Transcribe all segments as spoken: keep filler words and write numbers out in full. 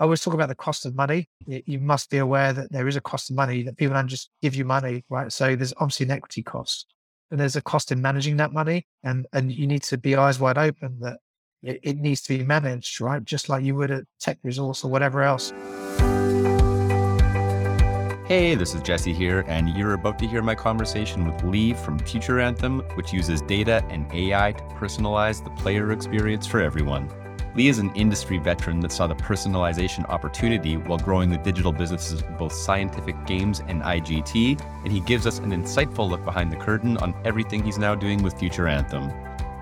I always talk about the cost of money. You must be aware that there is a cost of money, that people don't just give you money, right? So there's obviously an equity cost, and there's a cost in managing that money. And, and you need to be eyes wide open that it, it needs to be managed, right? Just like you would a tech resource or whatever else. Hey, this is Jesse here, and you're about to hear my conversation with Leigh from Future Anthem, which uses data and A I to personalize the player experience for everyone. Leigh is an industry veteran that saw the personalization opportunity while growing the digital businesses of both Scientific Games and I G T, and he gives us an insightful look behind the curtain on everything he's now doing with Future Anthem.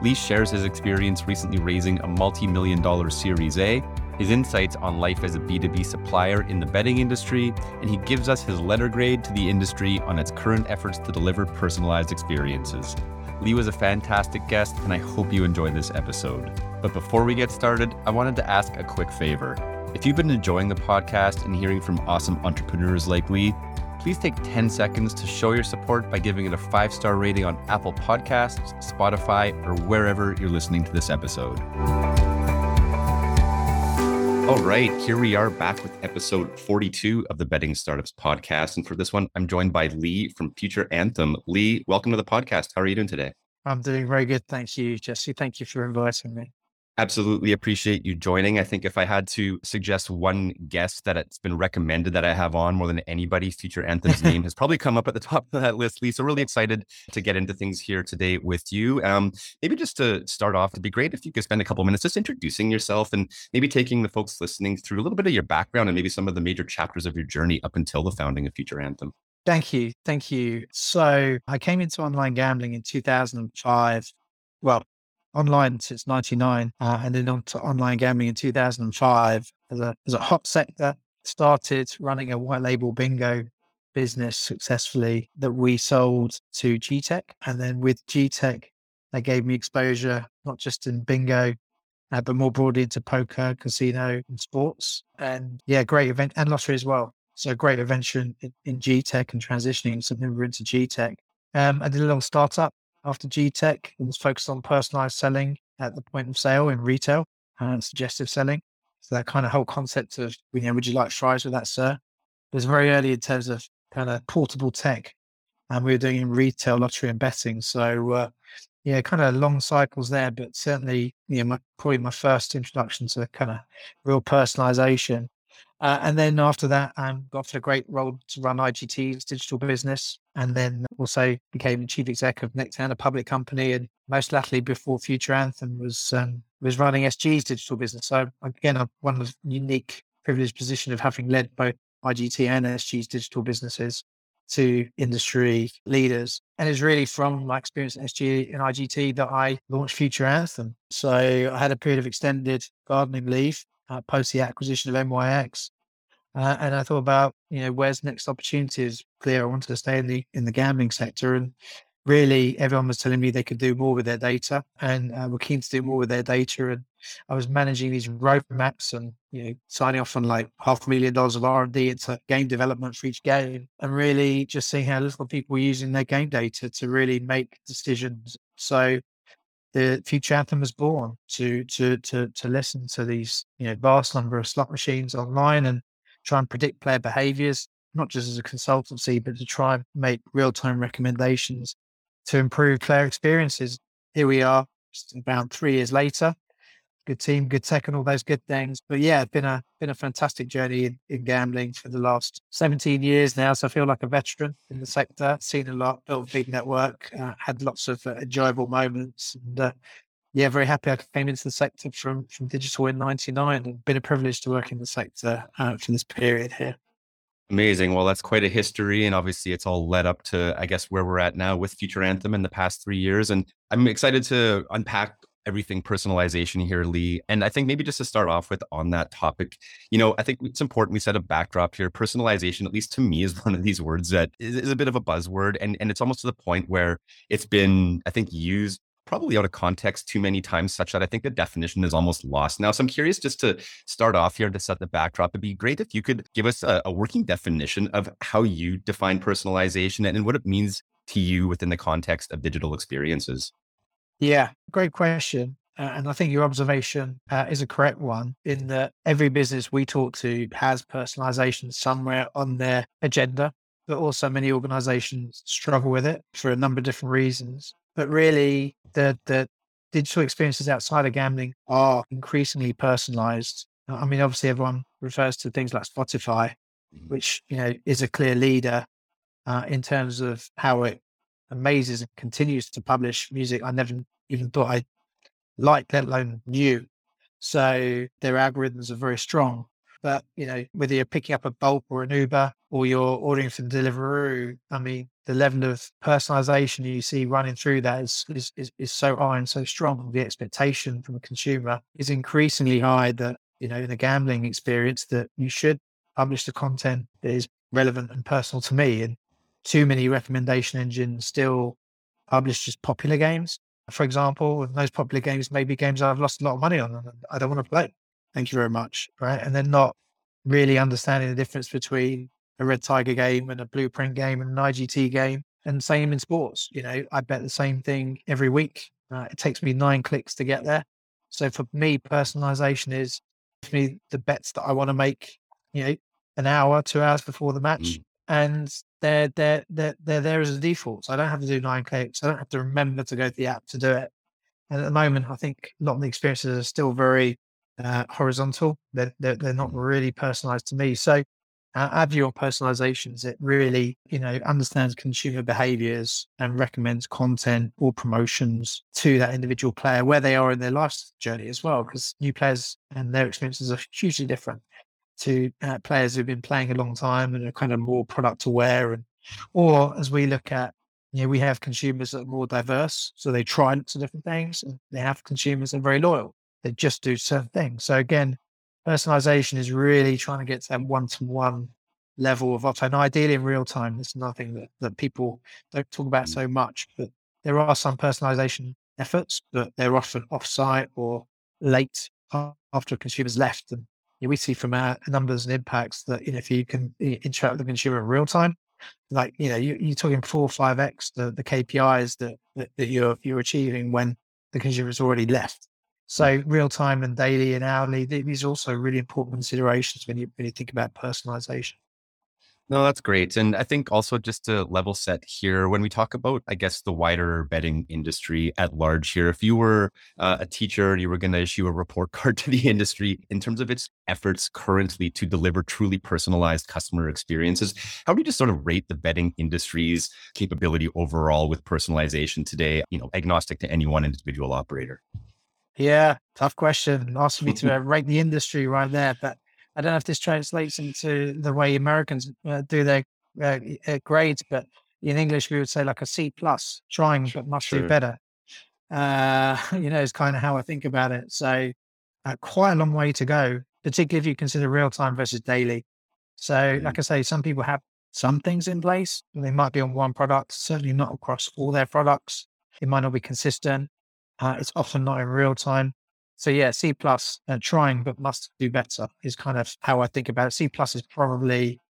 Leigh shares his experience recently raising a multi-million dollar Series A, his insights on life as a B two B supplier in the betting industry, and he gives us his letter grade to the industry on its current efforts to deliver personalized experiences. Leigh was a fantastic guest, and I hope you enjoy this episode. But before we get started, I wanted to ask a quick favor. If you've been enjoying the podcast and hearing from awesome entrepreneurs like Leigh, please take ten seconds to show your support by giving it a five-star rating on Apple Podcasts, Spotify, or wherever you're listening to this episode. All right, here we are back with episode forty-two of the Betting Startups podcast. And for this one, I'm joined by Leigh from Future Anthem. Leigh, welcome to the podcast. How are you doing today? I'm doing very good. Thank you, Jesse. Thank you for inviting me. Absolutely appreciate you joining. I think if I had to suggest one guest that it's been recommended that I have on more than anybody, Future Anthem's name has probably come up at the top of that list, Leigh. So really excited to get into things here today with you. Um, maybe just to start off, it'd be great if you could spend a couple minutes just introducing yourself and maybe taking the folks listening through a little bit of your background and maybe some of the major chapters of your journey up until the founding of Future Anthem. Thank you. Thank you. So I came into online gambling in two thousand five. Well, online since ninety-nine, uh, and then on to online gambling in two thousand five as a, as a hot sector. Started running a white label bingo business successfully that we sold to GTech. And then with GTech, they gave me exposure, not just in bingo, uh, but more broadly into poker, casino and sports. And yeah, great event and lottery as well. So great adventure in, in, in GTech and transitioning something over into GTech. Um, I did a little startup after GTech, and was focused on personalized selling at the point of sale in retail and suggestive selling. So that kind of whole concept of, you know, would you like fries with that, sir? It was very early in terms of kind of portable tech, and we were doing in retail, lottery and betting. So uh, yeah, kind of long cycles there, but certainly, you know, my, probably my first introduction to kind of real personalization. Uh, and then after that, I um, got a great role to run I G T's digital business, and then also became chief exec of Nectown, a public company. And most latterly, before Future Anthem, was um, was running S G's digital business. So again, I'm one of the unique privileged position of having led both I G T and S G's digital businesses to industry leaders. And it's really from my experience at S G and I G T that I launched Future Anthem. So I had a period of extended gardening leave Uh, post the acquisition of myx. Uh, and I thought about, you know, where's the next opportunities? Clear, I wanted to stay in the, in the gambling sector. And really everyone was telling me they could do more with their data, and uh, were keen to do more with their data. And I was managing these roadmaps and, you know, signing off on like half a million dollars of R and D into game development for each game, and really just seeing how little people were using their game data to really make decisions. So the Future Anthem was born to to to to listen to these, you know, vast number of slot machines online and try and predict player behaviors, not just as a consultancy, but to try and make real-time recommendations to improve player experiences. Here we are, just about three years later. Good team, good tech, and all those good things. But yeah, it's been a been a fantastic journey in, in gambling for the last seventeen years now. So I feel like a veteran in the sector. Seen a lot, built a big network, uh, had lots of uh, enjoyable moments, and uh, yeah, very happy I came into the sector from from digital in ninety-nine. And been a privilege to work in the sector uh, for this period here. Amazing. Well, that's quite a history. And obviously it's all led up to, I guess, where we're at now with Future Anthem in the past three years. And I'm excited to unpack everything personalization here, Leigh. And I think maybe just to start off with on that topic, you know, I think it's important we set a backdrop here. Personalization, at least to me, is one of these words that is, is a bit of a buzzword. And, and it's almost to the point where it's been, I think, used probably out of context too many times, such that I think the definition is almost lost now. So I'm curious, just to start off here to set the backdrop, it'd be great if you could give us a, a working definition of how you define personalization and, and what it means to you within the context of digital experiences. Yeah, great question. Uh, and I think your observation uh, is a correct one, in that every business we talk to has personalization somewhere on their agenda, but also many organizations struggle with it for a number of different reasons. But really, the, the digital experiences outside of gambling are increasingly personalized. I mean, obviously, everyone refers to things like Spotify, which, you know, is a clear leader uh, in terms of how it amazes and continues to publish music I never even thought I liked, let alone knew. So their algorithms are very strong. But, you know, whether you're picking up a Bolt or an Uber or you're ordering from Deliveroo, I mean, the level of personalization you see running through that is, is, is, is so high and so strong. The expectation from a consumer is increasingly high that, you know, in a gambling experience, that you should publish the content that is relevant and personal to me. And too many recommendation engines still publish just popular games, for example, and those popular games may be games I've lost a lot of money on and I don't want to play. Thank you very much. Right. And then not really understanding the difference between a Red Tiger game and a Blueprint game and an I G T game. And same in sports. You know, I bet the same thing every week. Uh, it takes me nine clicks to get there. So for me, personalization is for me the bets that I want to make, you know, an hour, two hours before the match. Mm. And they're, they're, they're, they're there as a default. So I don't have to do nine clicks. I don't have to remember to go to the app to do it. And at the moment, I think a lot of the experiences are still very uh, horizontal. They're, they're, they're not really personalized to me. So uh, our view on personalization is it really, you know, understands consumer behaviors and recommends content or promotions to that individual player where they are in their life journey as well, because new players and their experiences are hugely different to uh, players who've been playing a long time and are kind of more product aware. And, or as we look at, you know, we have consumers that are more diverse. So they try lots of different things, and they have consumers that are very loyal. They just do certain things. So again, personalization is really trying to get to that one-to-one level of opt-in, ideally in real time. It's nothing that, that people don't talk about so much, but there are some personalization efforts, but they're often off-site or late after consumers left. And we see from our numbers and impacts that, you know, if you can interact with the consumer in real time, like, you know, you, you're talking four or five X the, the K P Is that, that, that you're you're achieving when the consumer's already left. So real time and daily and hourly, these are also really important considerations when you when you think about personalization. No, that's great. And I think also just to level set here, when we talk about, I guess, the wider betting industry at large here, if you were uh, a teacher and you were going to issue a report card to the industry in terms of its efforts currently to deliver truly personalized customer experiences, how do you just sort of rate the betting industry's capability overall with personalization today, you know, agnostic to any one individual operator? Yeah, tough question. Asked me to uh, rate the industry right there, but I don't know if this translates into the way Americans uh, do their uh, uh, grades, but in English, we would say like a C plus, trying, but must sure. do better. Uh, you know, is kind of how I think about it. So uh, quite a long way to go, particularly if you consider real time versus daily. So mm-hmm. like I say, some people have some things in place. They might be on one product, certainly not across all their products. It might not be consistent. Uh, it's often not in real time. So yeah, C plus uh, trying, but must do better is kind of how I think about it. C plus is probably,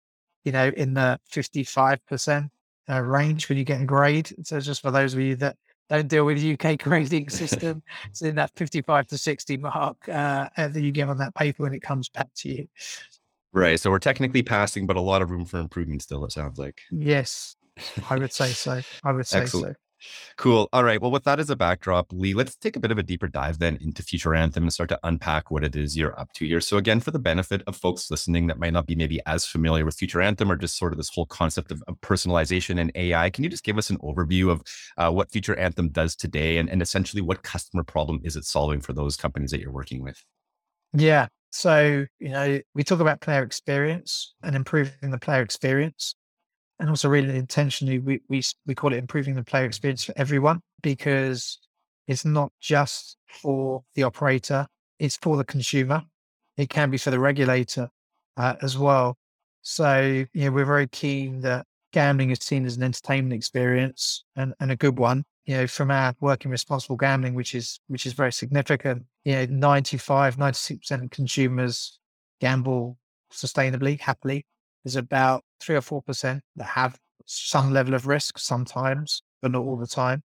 you know, in the fifty-five percent uh, range when you get a grade. So just for those of you that don't deal with the U K grading system, it's in that fifty-five to sixty mark uh, that you get on that paper when it comes back to you. Right. So we're technically passing, but a lot of room for improvement still, it sounds like. Yes, I would say so. I would say Excellent. so. Cool. All right. Well, with that as a backdrop, Leigh, let's take a bit of a deeper dive then into Future Anthem and start to unpack what it is you're up to here. So again, for the benefit of folks listening that might not be maybe as familiar with Future Anthem or just sort of this whole concept of, of personalization and A I, can you just give us an overview of uh, what Future Anthem does today and, and essentially what customer problem is it solving for those companies that you're working with? Yeah. So, you know, we talk about player experience and improving the player experience. And also really intentionally, we, we we call it improving the player experience for everyone, because it's not just for the operator, it's for the consumer. It can be for the regulator uh, as well. So, you know, we're very keen that gambling is seen as an entertainment experience and, and a good one. You know, from our work in responsible gambling, which is which is very significant, you know, ninety-five, ninety-six percent of consumers gamble sustainably, happily. There's about three or four percent that have some level of risk sometimes, but not all the time.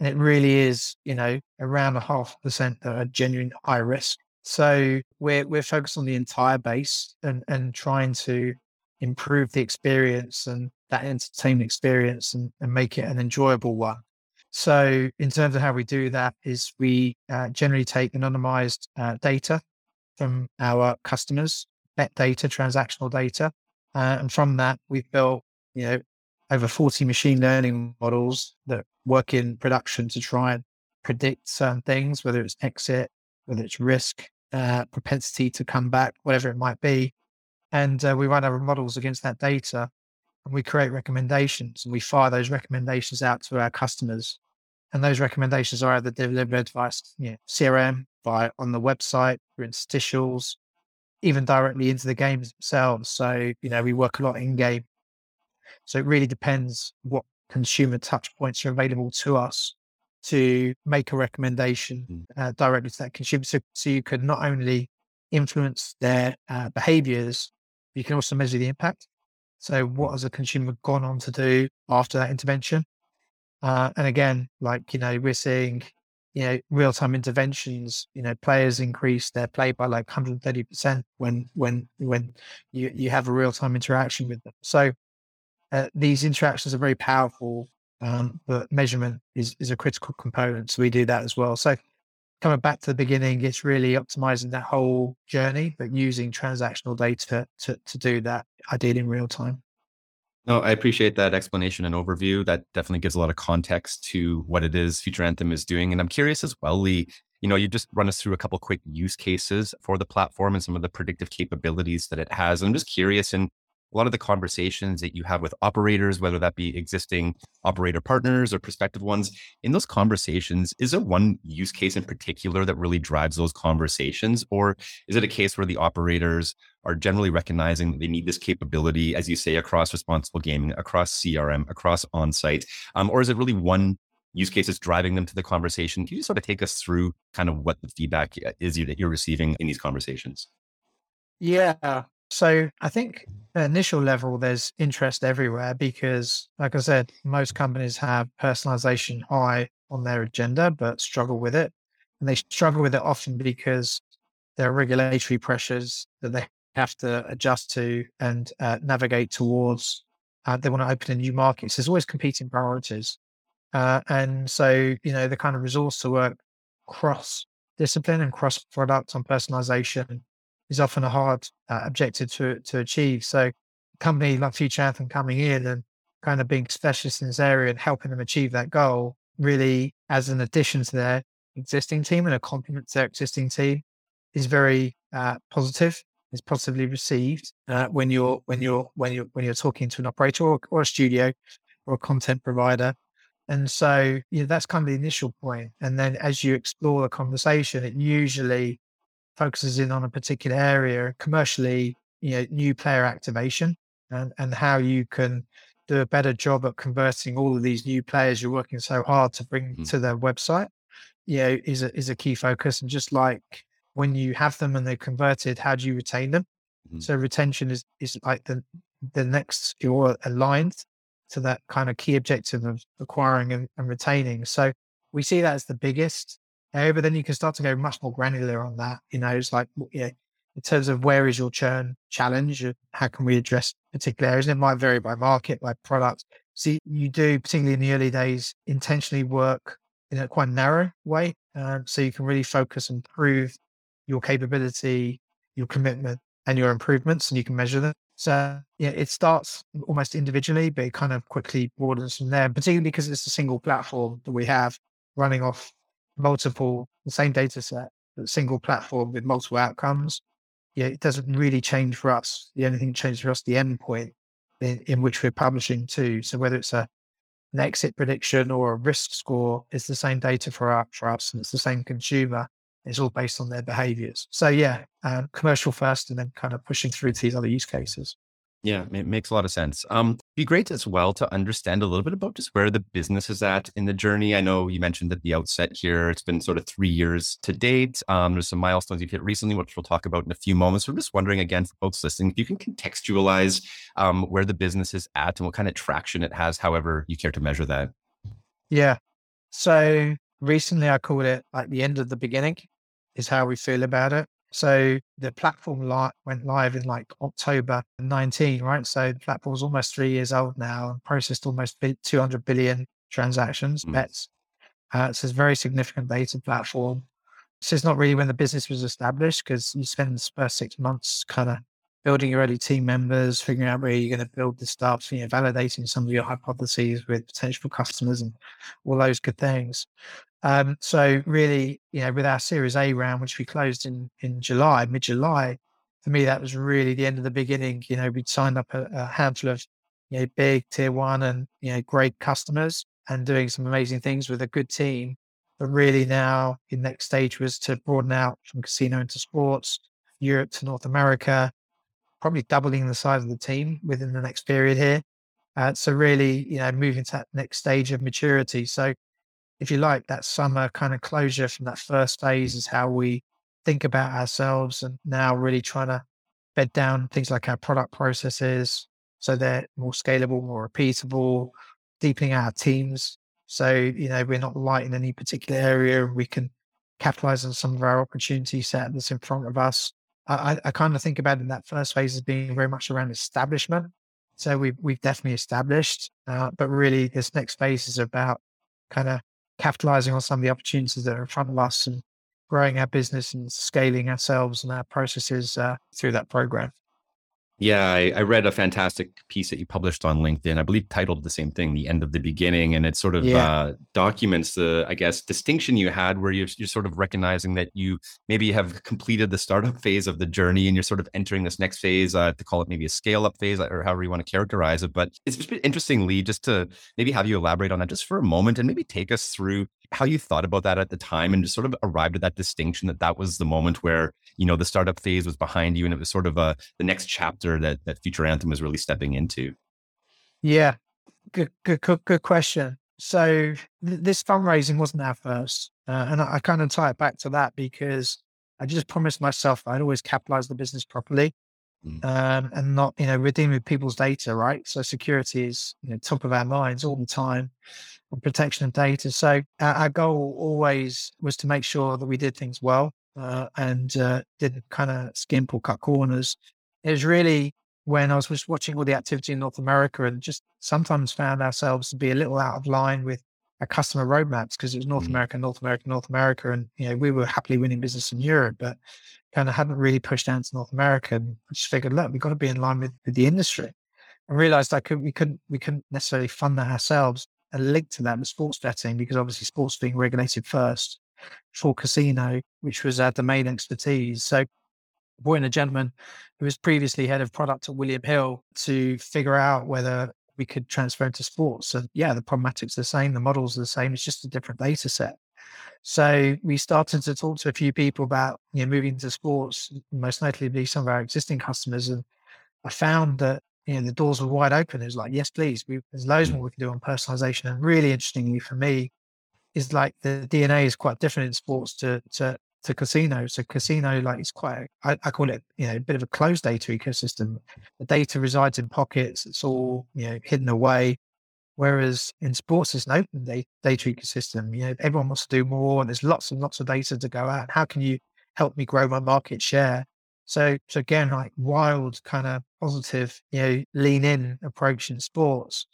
And it really is, you know, around a half percent that are genuine high risk. So we're we're focused on the entire base and, and trying to improve the experience and that entertainment experience and, and make it an enjoyable one. So in terms of how we do that is we uh, generally take anonymized uh, data from our customers, bet data, transactional data. Uh, and from that, we've built, you know, over forty machine learning models that work in production to try and predict certain things, whether it's exit, whether it's risk, uh, propensity to come back, whatever it might be. And uh, we run our models against that data and we create recommendations and we fire those recommendations out to our customers. And those recommendations are either delivered via you know, C R M, by on the website, through interstitials, even directly into the games themselves. So, you know, we work a lot in game. So it really depends what consumer touch points are available to us to make a recommendation uh, directly to that consumer. So, so you could not only influence their uh, behaviors, you can also measure the impact. So what has a consumer gone on to do after that intervention? Uh, and again, like, you know, we're seeing, you know, real-time interventions, you know, players increase their play by like one hundred thirty percent when, when, when you, you have a real-time interaction with them. So Uh, these interactions are very powerful, um, but measurement is, is a critical component. So we do that as well. So coming back to the beginning, it's really optimizing that whole journey, but using transactional data to, to do that, ideally in real time. No, I appreciate that explanation and overview. That definitely gives a lot of context to what it is Future Anthem is doing. And I'm curious as well, Leigh, you know, you just run us through a couple quick use cases for the platform and some of the predictive capabilities that it has. I'm just curious in a lot of the conversations that you have with operators, whether that be existing operator partners or prospective ones, in those conversations, is there one use case in particular that really drives those conversations? Or is it a case where the operators are generally recognizing that they need this capability, as you say, across responsible gaming, across C R M, across on-site? Um, or is it really one use case that's driving them to the conversation? Can you sort of take us through kind of what the feedback is that you're receiving in these conversations? Yeah. So I think at initial level, there's interest everywhere because, like I said, most companies have personalization high on their agenda, but struggle with it. And they struggle with it often because there are regulatory pressures that they have to adjust to and uh, navigate towards. Uh, they want to open a new market. So there's always competing priorities. Uh, and so, you know, the kind of resource to work cross-discipline and cross-product on personalization is often a hard uh, objective to to achieve. So a company like Future Anthem coming in and kind of being specialists in this area and helping them achieve that goal really as an addition to their existing team and a complement to their existing team is very uh, positive. It's positively received uh, when you're when you're when you're when you're talking to an operator or, or a studio or a content provider. And so you know, that's kind of the initial point. And then as you explore the conversation, it usually focuses in on a particular area commercially, you know, new player activation and, and how you can do a better job at converting all of these new players you're working so hard to bring mm-hmm. to their website, you know, is a, is a key focus. And just like when you have them and they're converted, how do you retain them? Mm-hmm. So retention is, is like the, the next, you're aligned to that kind of key objective of acquiring and, and retaining. So we see that as the biggest. But then you can start to go much more granular on that. You know, it's like, you know, in terms of where is your churn challenge? How can we address particular areas? And it might vary by market, by product. So you do, particularly in the early days, intentionally work in a quite narrow way. Um, so you can really focus and prove your capability, your commitment and your improvements, and you can measure them. So yeah, it starts almost individually, but it kind of quickly broadens from there, particularly because it's a single platform that we have running off multiple, the same data set, but single platform with multiple outcomes. Yeah, it doesn't really change for us. The only thing that changes for us, the end point in, in which we're publishing to. So whether it's a, an exit prediction or a risk score, it's the same data for, our, for us and it's the same consumer. It's all based on their behaviors. So yeah, um, commercial first and then kind of pushing through to these other use cases. Yeah, it makes a lot of sense. Um, it'd be great as well to understand a little bit about just where the business is at in the journey. I know you mentioned at the outset here, it's been sort of three years to date. Um, there's some milestones you've hit recently, which we'll talk about in a few moments. So I'm just wondering, again, for folks listening, if you can contextualize um, where the business is at and what kind of traction it has, however you care to measure that. Yeah. So recently I called it like the end of the beginning is how we feel about it. So the platform li- went live in like October nineteenth, right? So the platform's almost three years old now and processed almost two hundred billion transactions, mm. bets. Uh, so it's a very significant data platform. So it's not really when the business was established, because you spend the first six months kind of building your early team members, figuring out where you're going to build the stuff, you know, validating some of your hypotheses with potential customers and all those good things. Um, so really, you know, with our Series A round, which we closed in, in July, mid-July, for me, that was really the end of the beginning. You know, we'd signed up a, a handful of, you know, big tier one and, you know, great customers and doing some amazing things with a good team. But really now the next stage was to broaden out from casino into sports, Europe to North America, probably doubling the size of the team within the next period here. Uh, so really, you know, moving to that next stage of maturity. So if you like, that summer kind of closure from that first phase is how we think about ourselves, and now really trying to bed down things like our product processes so they're more scalable, more repeatable, deepening our teams. So, you know, we're not light in any particular area. We can capitalize on some of our opportunity set that's in front of us. I, I kind of think about it in that first phase as being very much around establishment. So we've, we've definitely established, uh, but really this next phase is about kind of capitalizing on some of the opportunities that are in front of us and growing our business and scaling ourselves and our processes uh, through that program. Yeah, I, I read a fantastic piece that you published on LinkedIn, I believe titled the same thing, The End of the Beginning. And it sort of yeah. uh, documents the, I guess, distinction you had where you're, you're sort of recognizing that you maybe have completed the startup phase of the journey and you're sort of entering this next phase. I have to call it maybe a scale up phase or however you want to characterize it. But it's just been interesting, Leigh, just to maybe have you elaborate on that just for a moment and maybe take us through how you thought about that at the time and just sort of arrived at that distinction that that was the moment where, you know, the startup phase was behind you and it was sort of a, the next chapter that, that Future Anthem was really stepping into. Yeah, good, good, good, good question. So th- this fundraising wasn't our first. Uh, and I, I kind of tie it back to that because I just promised myself I'd always capitalize the business properly mm. um, and not, you know, we're dealing with people's data, right? So security is, you know, top of our minds all the time. Protection of data. So our, our goal always was to make sure that we did things well uh, and uh, didn't kind of skimp or cut corners. It was really when I was just watching all the activity in North America and just sometimes found ourselves to be a little out of line with our customer roadmaps because it was North mm-hmm. America, North America, North America. And, you know, we were happily winning business in Europe, but kind of hadn't really pushed down to North America. And I just figured, look, we've got to be in line with, with the industry. And realized I could, we couldn't, we couldn't necessarily fund that ourselves. A link to that was sports betting, because obviously sports being regulated first for casino, which was our domain expertise. So a boy and a gentleman who was previously head of product at William Hill to figure out whether we could transfer into sports. And yeah, the problematics are the same, the models are the same, it's just a different data set. So we started to talk to a few people about, you know, moving into sports, most notably some of our existing customers. And I found that, you know, the doors were wide open. It was like, yes, please. We, there's loads more we can do on personalization. And really interestingly for me is like the D N A is quite different in sports to, to, to casino. So casino, like it's quite, I, I call it, you know, a bit of a closed data ecosystem. The data resides in pockets. It's all, you know, hidden away. Whereas in sports, it's an open data, data ecosystem. You know, everyone wants to do more and there's lots and lots of data to go out. How can you help me grow my market share? So, so again, like wild kind of positive, you know, lean in approach in sports.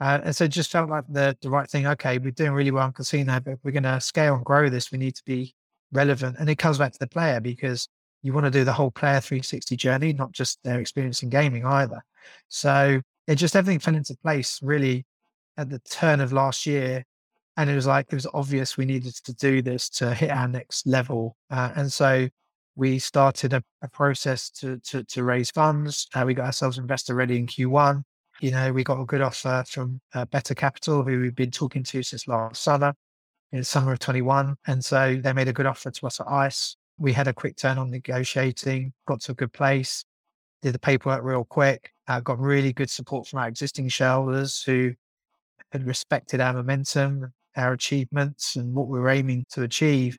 Uh, and so it just felt like the, the right thing. Okay, we're doing really well in casino, but if we're going to scale and grow this, we need to be relevant. And it comes back to the player because you want to do the whole player three sixty journey, not just their experience in gaming either. So it just, everything fell into place really at the turn of last year. And it was like, it was obvious we needed to do this to hit our next level. Uh, and so we started a, a process to, to, to raise funds. Uh, we got ourselves investor ready in Q one. You know, we got a good offer from uh, Better Capital, who we've been talking to since last summer, in the summer of twenty-one. And so they made a good offer to us at ICE. We had a quick turn on negotiating, got to a good place, did the paperwork real quick, uh, got really good support from our existing shareholders who had respected our momentum, our achievements and what we were aiming to achieve.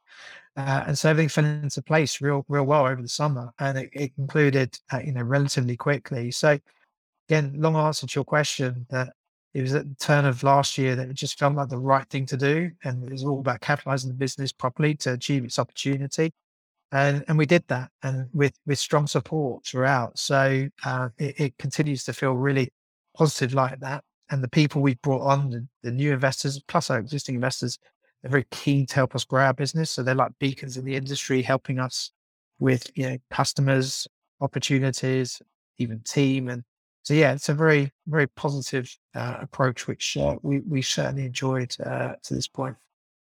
Uh, and so everything fell into place real, real well over the summer, and it, it concluded, uh, you know, relatively quickly. So again, long answer to your question that it was at the turn of last year that it just felt like the right thing to do. And it was all about capitalizing the business properly to achieve its opportunity. And and we did that, and with, with strong support throughout. So uh, it, it continues to feel really positive like that. And the people we've brought on, the, the new investors, plus our existing investors, they're very keen to help us grow our business. So they're like beacons in the industry, helping us with, you know, customers, opportunities, even team. And so, yeah, it's a very, very positive uh, approach, which uh, we, we certainly enjoyed uh, to this point.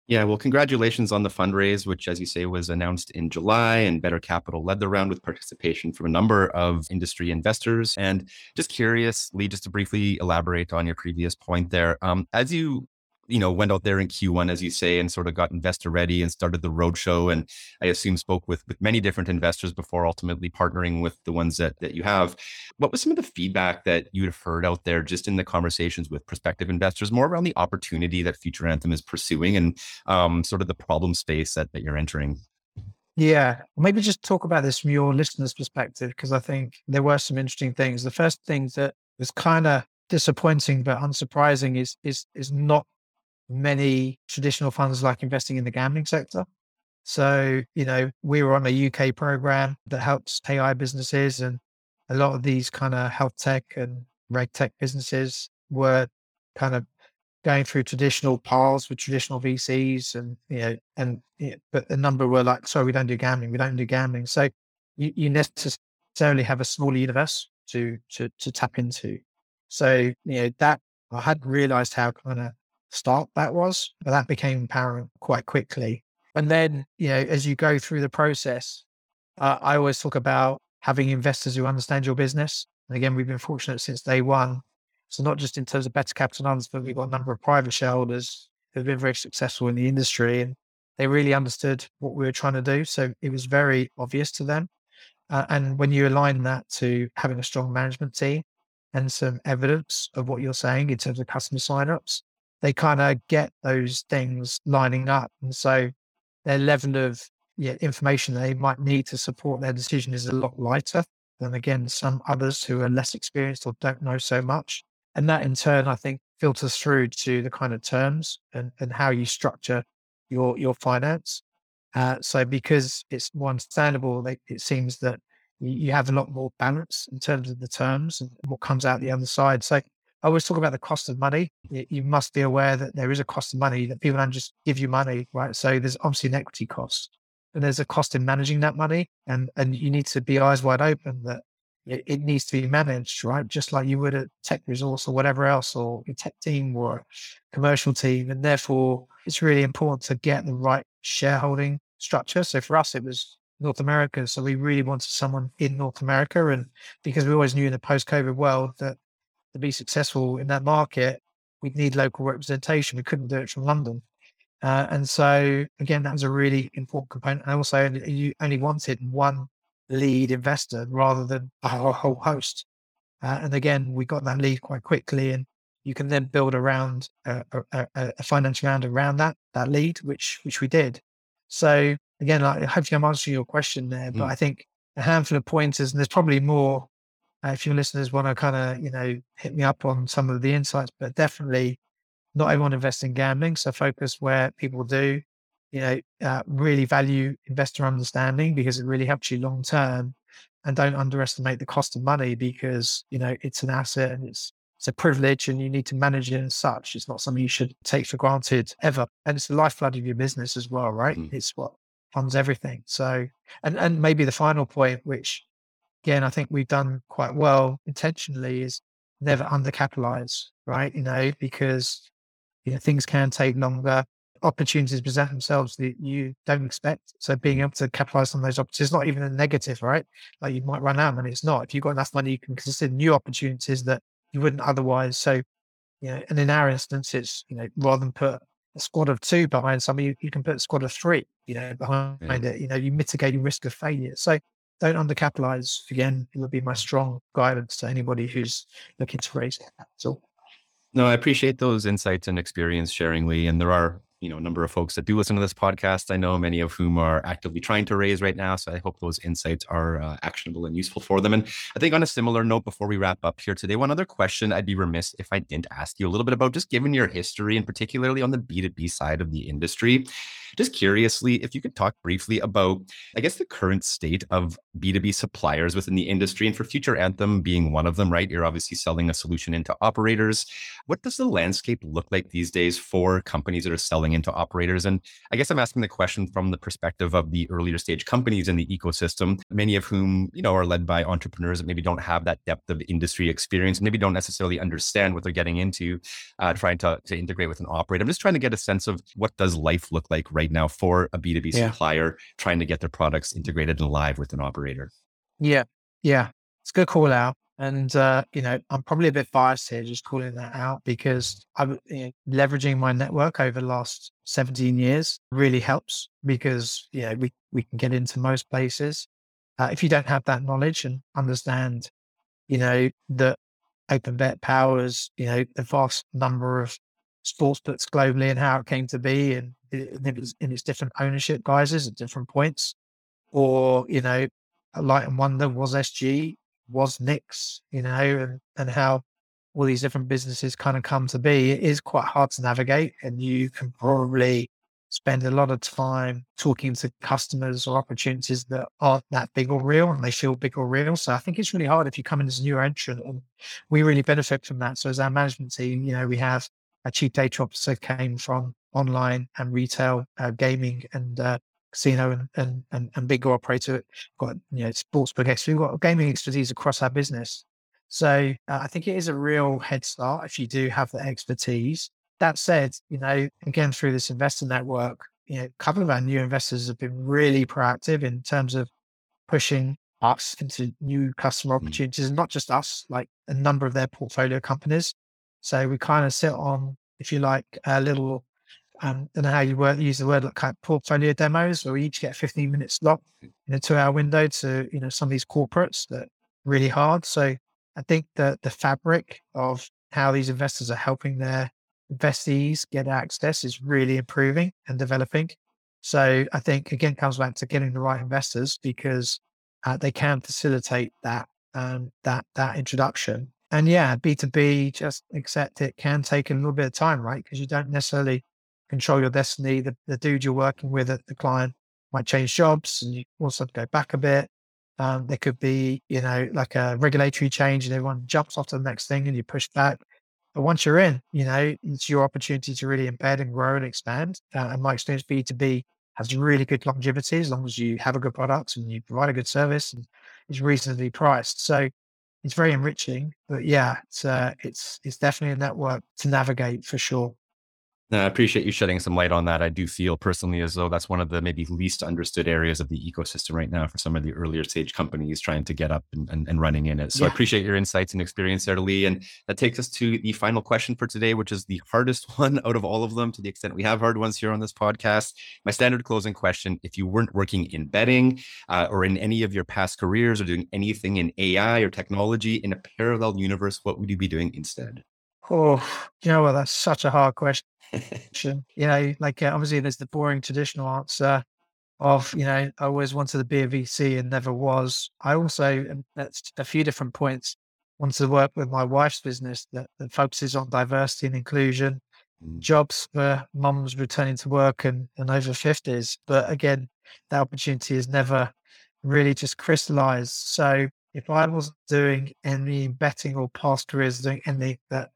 Yeah, well, congratulations on the fundraise, which, as you say, was announced in July, and Better Capital led the round with participation from a number of industry investors. And just curious, Leigh, just to briefly elaborate on your previous point there, um, as you, you know, went out there in Q one, as you say, and sort of got investor ready and started the roadshow, and I assume spoke with, with many different investors before ultimately partnering with the ones that, that you have. What was some of the feedback that you'd heard out there just in the conversations with prospective investors, more around the opportunity that Future Anthem is pursuing and um, sort of the problem space that, that you're entering? Yeah, maybe just talk about this from your listeners' perspective, because I think there were some interesting things. The first thing that was kind of disappointing but unsurprising is is is not many traditional funds like investing in the gambling sector. So, you know, we were on a U K program that helps A I businesses, and a lot of these kind of health tech and reg tech businesses were kind of going through traditional paths with traditional V Cs, and, you know, and, but a number were like, sorry, we don't do gambling. We don't do gambling. So you, you necessarily have a smaller universe to, to, to tap into. So, you know, that I hadn't realized how kind of start that was, but that became apparent quite quickly. And then, you know, as you go through the process, uh, I always talk about having investors who understand your business. And again, we've been fortunate since day one. So not just in terms of Better Capital funds, but we've got a number of private shareholders who've been very successful in the industry, and they really understood what we were trying to do. So it was very obvious to them. Uh, and when you align that to having a strong management team and some evidence of what you're saying in terms of customer signups, they kind of get those things lining up. And so their level of yeah, information they might need to support their decision is a lot lighter than, again, some others who are less experienced or don't know so much. And that in turn, I think, filters through to the kind of terms and, and how you structure your, your finance. Uh, so because it's more understandable, they, it seems that you have a lot more balance in terms of the terms and what comes out the other side. So I always talk about the cost of money. You must be aware that there is a cost of money, that people don't just give you money, right? So there's obviously an equity cost, and there's a cost in managing that money. And, and you need to be eyes wide open that it, it needs to be managed, right? Just like you would a tech resource or whatever else, or a tech team or a commercial team. And therefore, it's really important to get the right shareholding structure. So for us, it was North America. So we really wanted someone in North America. And because we always knew in the post-COVID world that to be successful in that market, we'd need local representation. We couldn't do it from London. Uh, and so, again, that was a really important component. And also, you only wanted one lead investor rather than a whole host. Uh, and again, we got that lead quite quickly. And you can then build around a, a, a finance round around that that lead, which which we did. So, again, I hope I'm answering your question there. But mm. I think a handful of pointers, and there's probably more. Uh, if your listeners want to kind of, you know, hit me up on some of the insights, but definitely not everyone invests in gambling. So focus where people do, you know, uh, really value investor understanding, because it really helps you long term, and don't underestimate the cost of money, because, you know, it's an asset and it's, it's a privilege, and you need to manage it as such. It's not something you should take for granted ever. And it's the lifeblood of your business as well, right? Mm. It's what funds everything. So, and, and maybe the final point, which again, I think we've done quite well intentionally, is never undercapitalize, right? You know, because, you know, things can take longer. Opportunities present themselves that you don't expect. So being able to capitalize on those opportunities is not even a negative, right? Like you might run out of money. It's not. If you've got enough money, you can consider new opportunities that you wouldn't otherwise. So, you know, and in our instance, it's, you know, rather than put a squad of two behind somebody, you, you can put a squad of three, you know, behind yeah. it. You know, you mitigate your risk of failure. So, don't undercapitalize. Again, it would be my strong guidance to anybody who's looking to raise capital. No, I appreciate those insights and experience sharing, Leigh. And there are you know, number of folks that do listen to this podcast. I know many of whom are actively trying to raise right now. So I hope those insights are uh, actionable and useful for them. And I think on a similar note, before we wrap up here today, one other question I'd be remiss if I didn't ask you a little bit about, just given your history and particularly on the B two B side of the industry. Just curiously, if you could talk briefly about, I guess, the current state of B two B suppliers within the industry, and for Future Anthem being one of them, right? You're obviously selling a solution into operators. What does the landscape look like these days for companies that are selling into operators? And I guess I'm asking the question from the perspective of the earlier stage companies in the ecosystem, many of whom, you know, are led by entrepreneurs that maybe don't have that depth of industry experience, maybe don't necessarily understand what they're getting into, uh, trying to, to integrate with an operator. I'm just trying to get a sense of what does life look like right now for a B two B yeah. supplier trying to get their products integrated and live with an operator. Yeah. Yeah. It's a good call out. And, uh, you know, I'm probably a bit biased here just calling that out because I'm you know, leveraging my network over the last seventeen years really helps because, you know, we, we can get into most places. Uh, if you don't have that knowledge and understand, you know, that OpenBet powers, you know, a vast number of sports books globally and how it came to be and in its, in its different ownership guises at different points, or, you know, Light and Wonder was S G, was Nix, you know, and, and how all these different businesses kind of come to be. It is quite hard to navigate, and you can probably spend a lot of time talking to customers or opportunities that aren't that big or real, and they feel big or real. So I think it's really hard if you come in as a new entrant, and we really benefit from that. So as our management team, you know, we have a chief data officer came from online and retail, uh, gaming and uh, casino and, and, and, and bigger operator. We've got, you know, sportsbook expertise. We've got gaming expertise across our business. So uh, I think it is a real head start if you do have the expertise. That said, you know, again, through this investor network, you know, a couple of our new investors have been really proactive in terms of pushing us into new customer opportunities, and not just us, like a number of their portfolio companies. So we kind of sit on, if you like, a little, um, I don't know how you word, use the word, like kind of portfolio demos, where we each get a fifteen minute slot in a two hour window to, you know, some of these corporates that are really hard. So I think that the fabric of how these investors are helping their investees get access is really improving and developing. So I think, again, comes back to getting the right investors, because uh, they can facilitate that, um, that, that introduction. And yeah, B two B, just accept it, can take a little bit of time, right? Because you don't necessarily control your destiny. The, the dude you're working with at the client might change jobs, and you also have to go back a bit. Um, there could be, you know, like a regulatory change, and everyone jumps off to the next thing and you push back. But once you're in, you know, it's your opportunity to really embed and grow and expand. Uh, and my experience, B two B has really good longevity as long as you have a good product and you provide a good service and it's reasonably priced. So it's very enriching, but yeah, it's, uh, it's, it's definitely a network to navigate for sure. No, I appreciate you shedding some light on that. I do feel personally as though that's one of the maybe least understood areas of the ecosystem right now for some of the earlier stage companies trying to get up and, and, and running in it. So yeah. I appreciate your insights and experience there, Leigh. And that takes us to the final question for today, which is the hardest one out of all of them, to the extent we have hard ones here on this podcast. My standard closing question: if you weren't working in betting uh, or in any of your past careers or doing anything in A I or technology in a parallel universe, what would you be doing instead? Oh, you know what? That's such a hard question. You know, like uh, obviously there's the boring traditional answer of, you know, I always wanted to be a V C and never was. I also, at a few different points, wanted to work with my wife's business that, that focuses on diversity and inclusion, mm. jobs for mums returning to work and, and over fifties. But again, that opportunity has never really just crystallized. So if I wasn't doing any betting or past careers doing anything that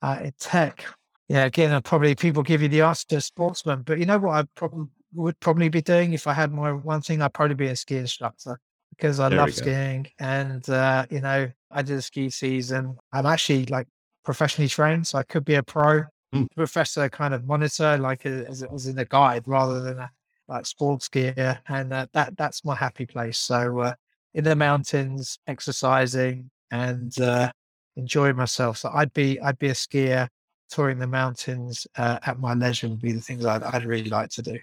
uh, in tech, yeah, again, I'll probably people give you the answer to sportsman, but you know what I probably would probably be doing if I had my one thing, I'd probably be a ski instructor, because I there love skiing. And, uh, you know, I did a ski season. I'm actually like professionally trained, so I could be a pro mm. professor kind of monitor, like as it was in a guide rather than a like sports skier. And uh, that that's my happy place. So uh, in the mountains, exercising and uh, enjoying myself. So I'd be, I'd be a skier. Touring the mountains uh, at my leisure would be the things I'd, I'd really like to do.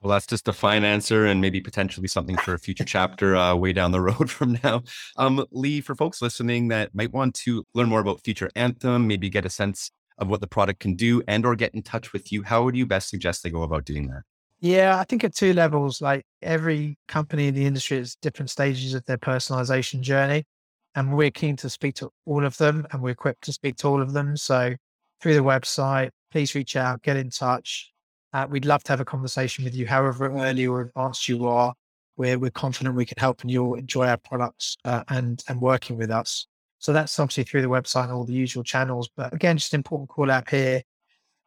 Well, that's just a fine answer, and maybe potentially something for a future chapter uh, way down the road from now. Um, Leigh, for folks listening that might want to learn more about Future Anthem, maybe get a sense of what the product can do and or get in touch with you, how would you best suggest they go about doing that? Yeah, I think at two levels, like every company in the industry is different stages of their personalization journey. And we're keen to speak to all of them and we're equipped to speak to all of them. So through the website, please reach out, get in touch. Uh, we'd love to have a conversation with you, however early or advanced you are. We're, we're confident we can help and you'll enjoy our products uh, and, and working with us. So that's obviously through the website and all the usual channels. But again, just an important call out here.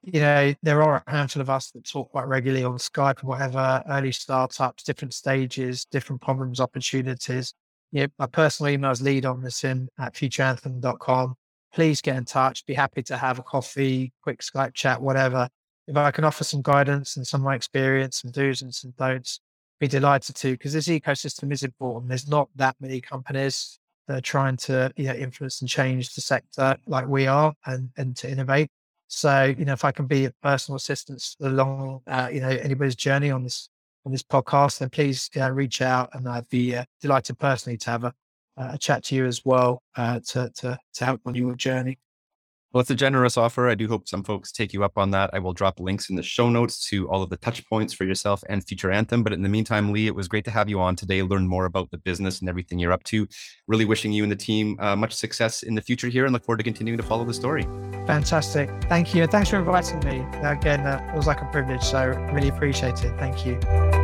You know, there are a handful of us that talk quite regularly on Skype and whatever, early startups, different stages, different problems, opportunities. You know, my personal email is leigh dot nissim at future anthem dot com. Please get in touch. Be happy to have a coffee, quick Skype chat, whatever. If I can offer some guidance and some of my experience, some do's and some don'ts, be delighted to, because this ecosystem is important. There's not that many companies that are trying to, you know, influence and change the sector like we are and, and to innovate. So, you know, if I can be a personal assistance along, uh, you know, anybody's journey on this on this podcast, then please uh, reach out, and I'd be uh, delighted personally to have a, a chat to you as well uh, to to to help on your journey. Well, it's a generous offer. I do hope some folks take you up on that. I will drop links in the show notes to all of the touch points for yourself and Future Anthem. But in the meantime, Leigh, it was great to have you on today, learn more about the business and everything you're up to. Really wishing you and the team uh, much success in the future here, and look forward to continuing to follow the story. Fantastic. Thank you. Thanks for inviting me. Again, uh, it was like a privilege. So really appreciate it. Thank you.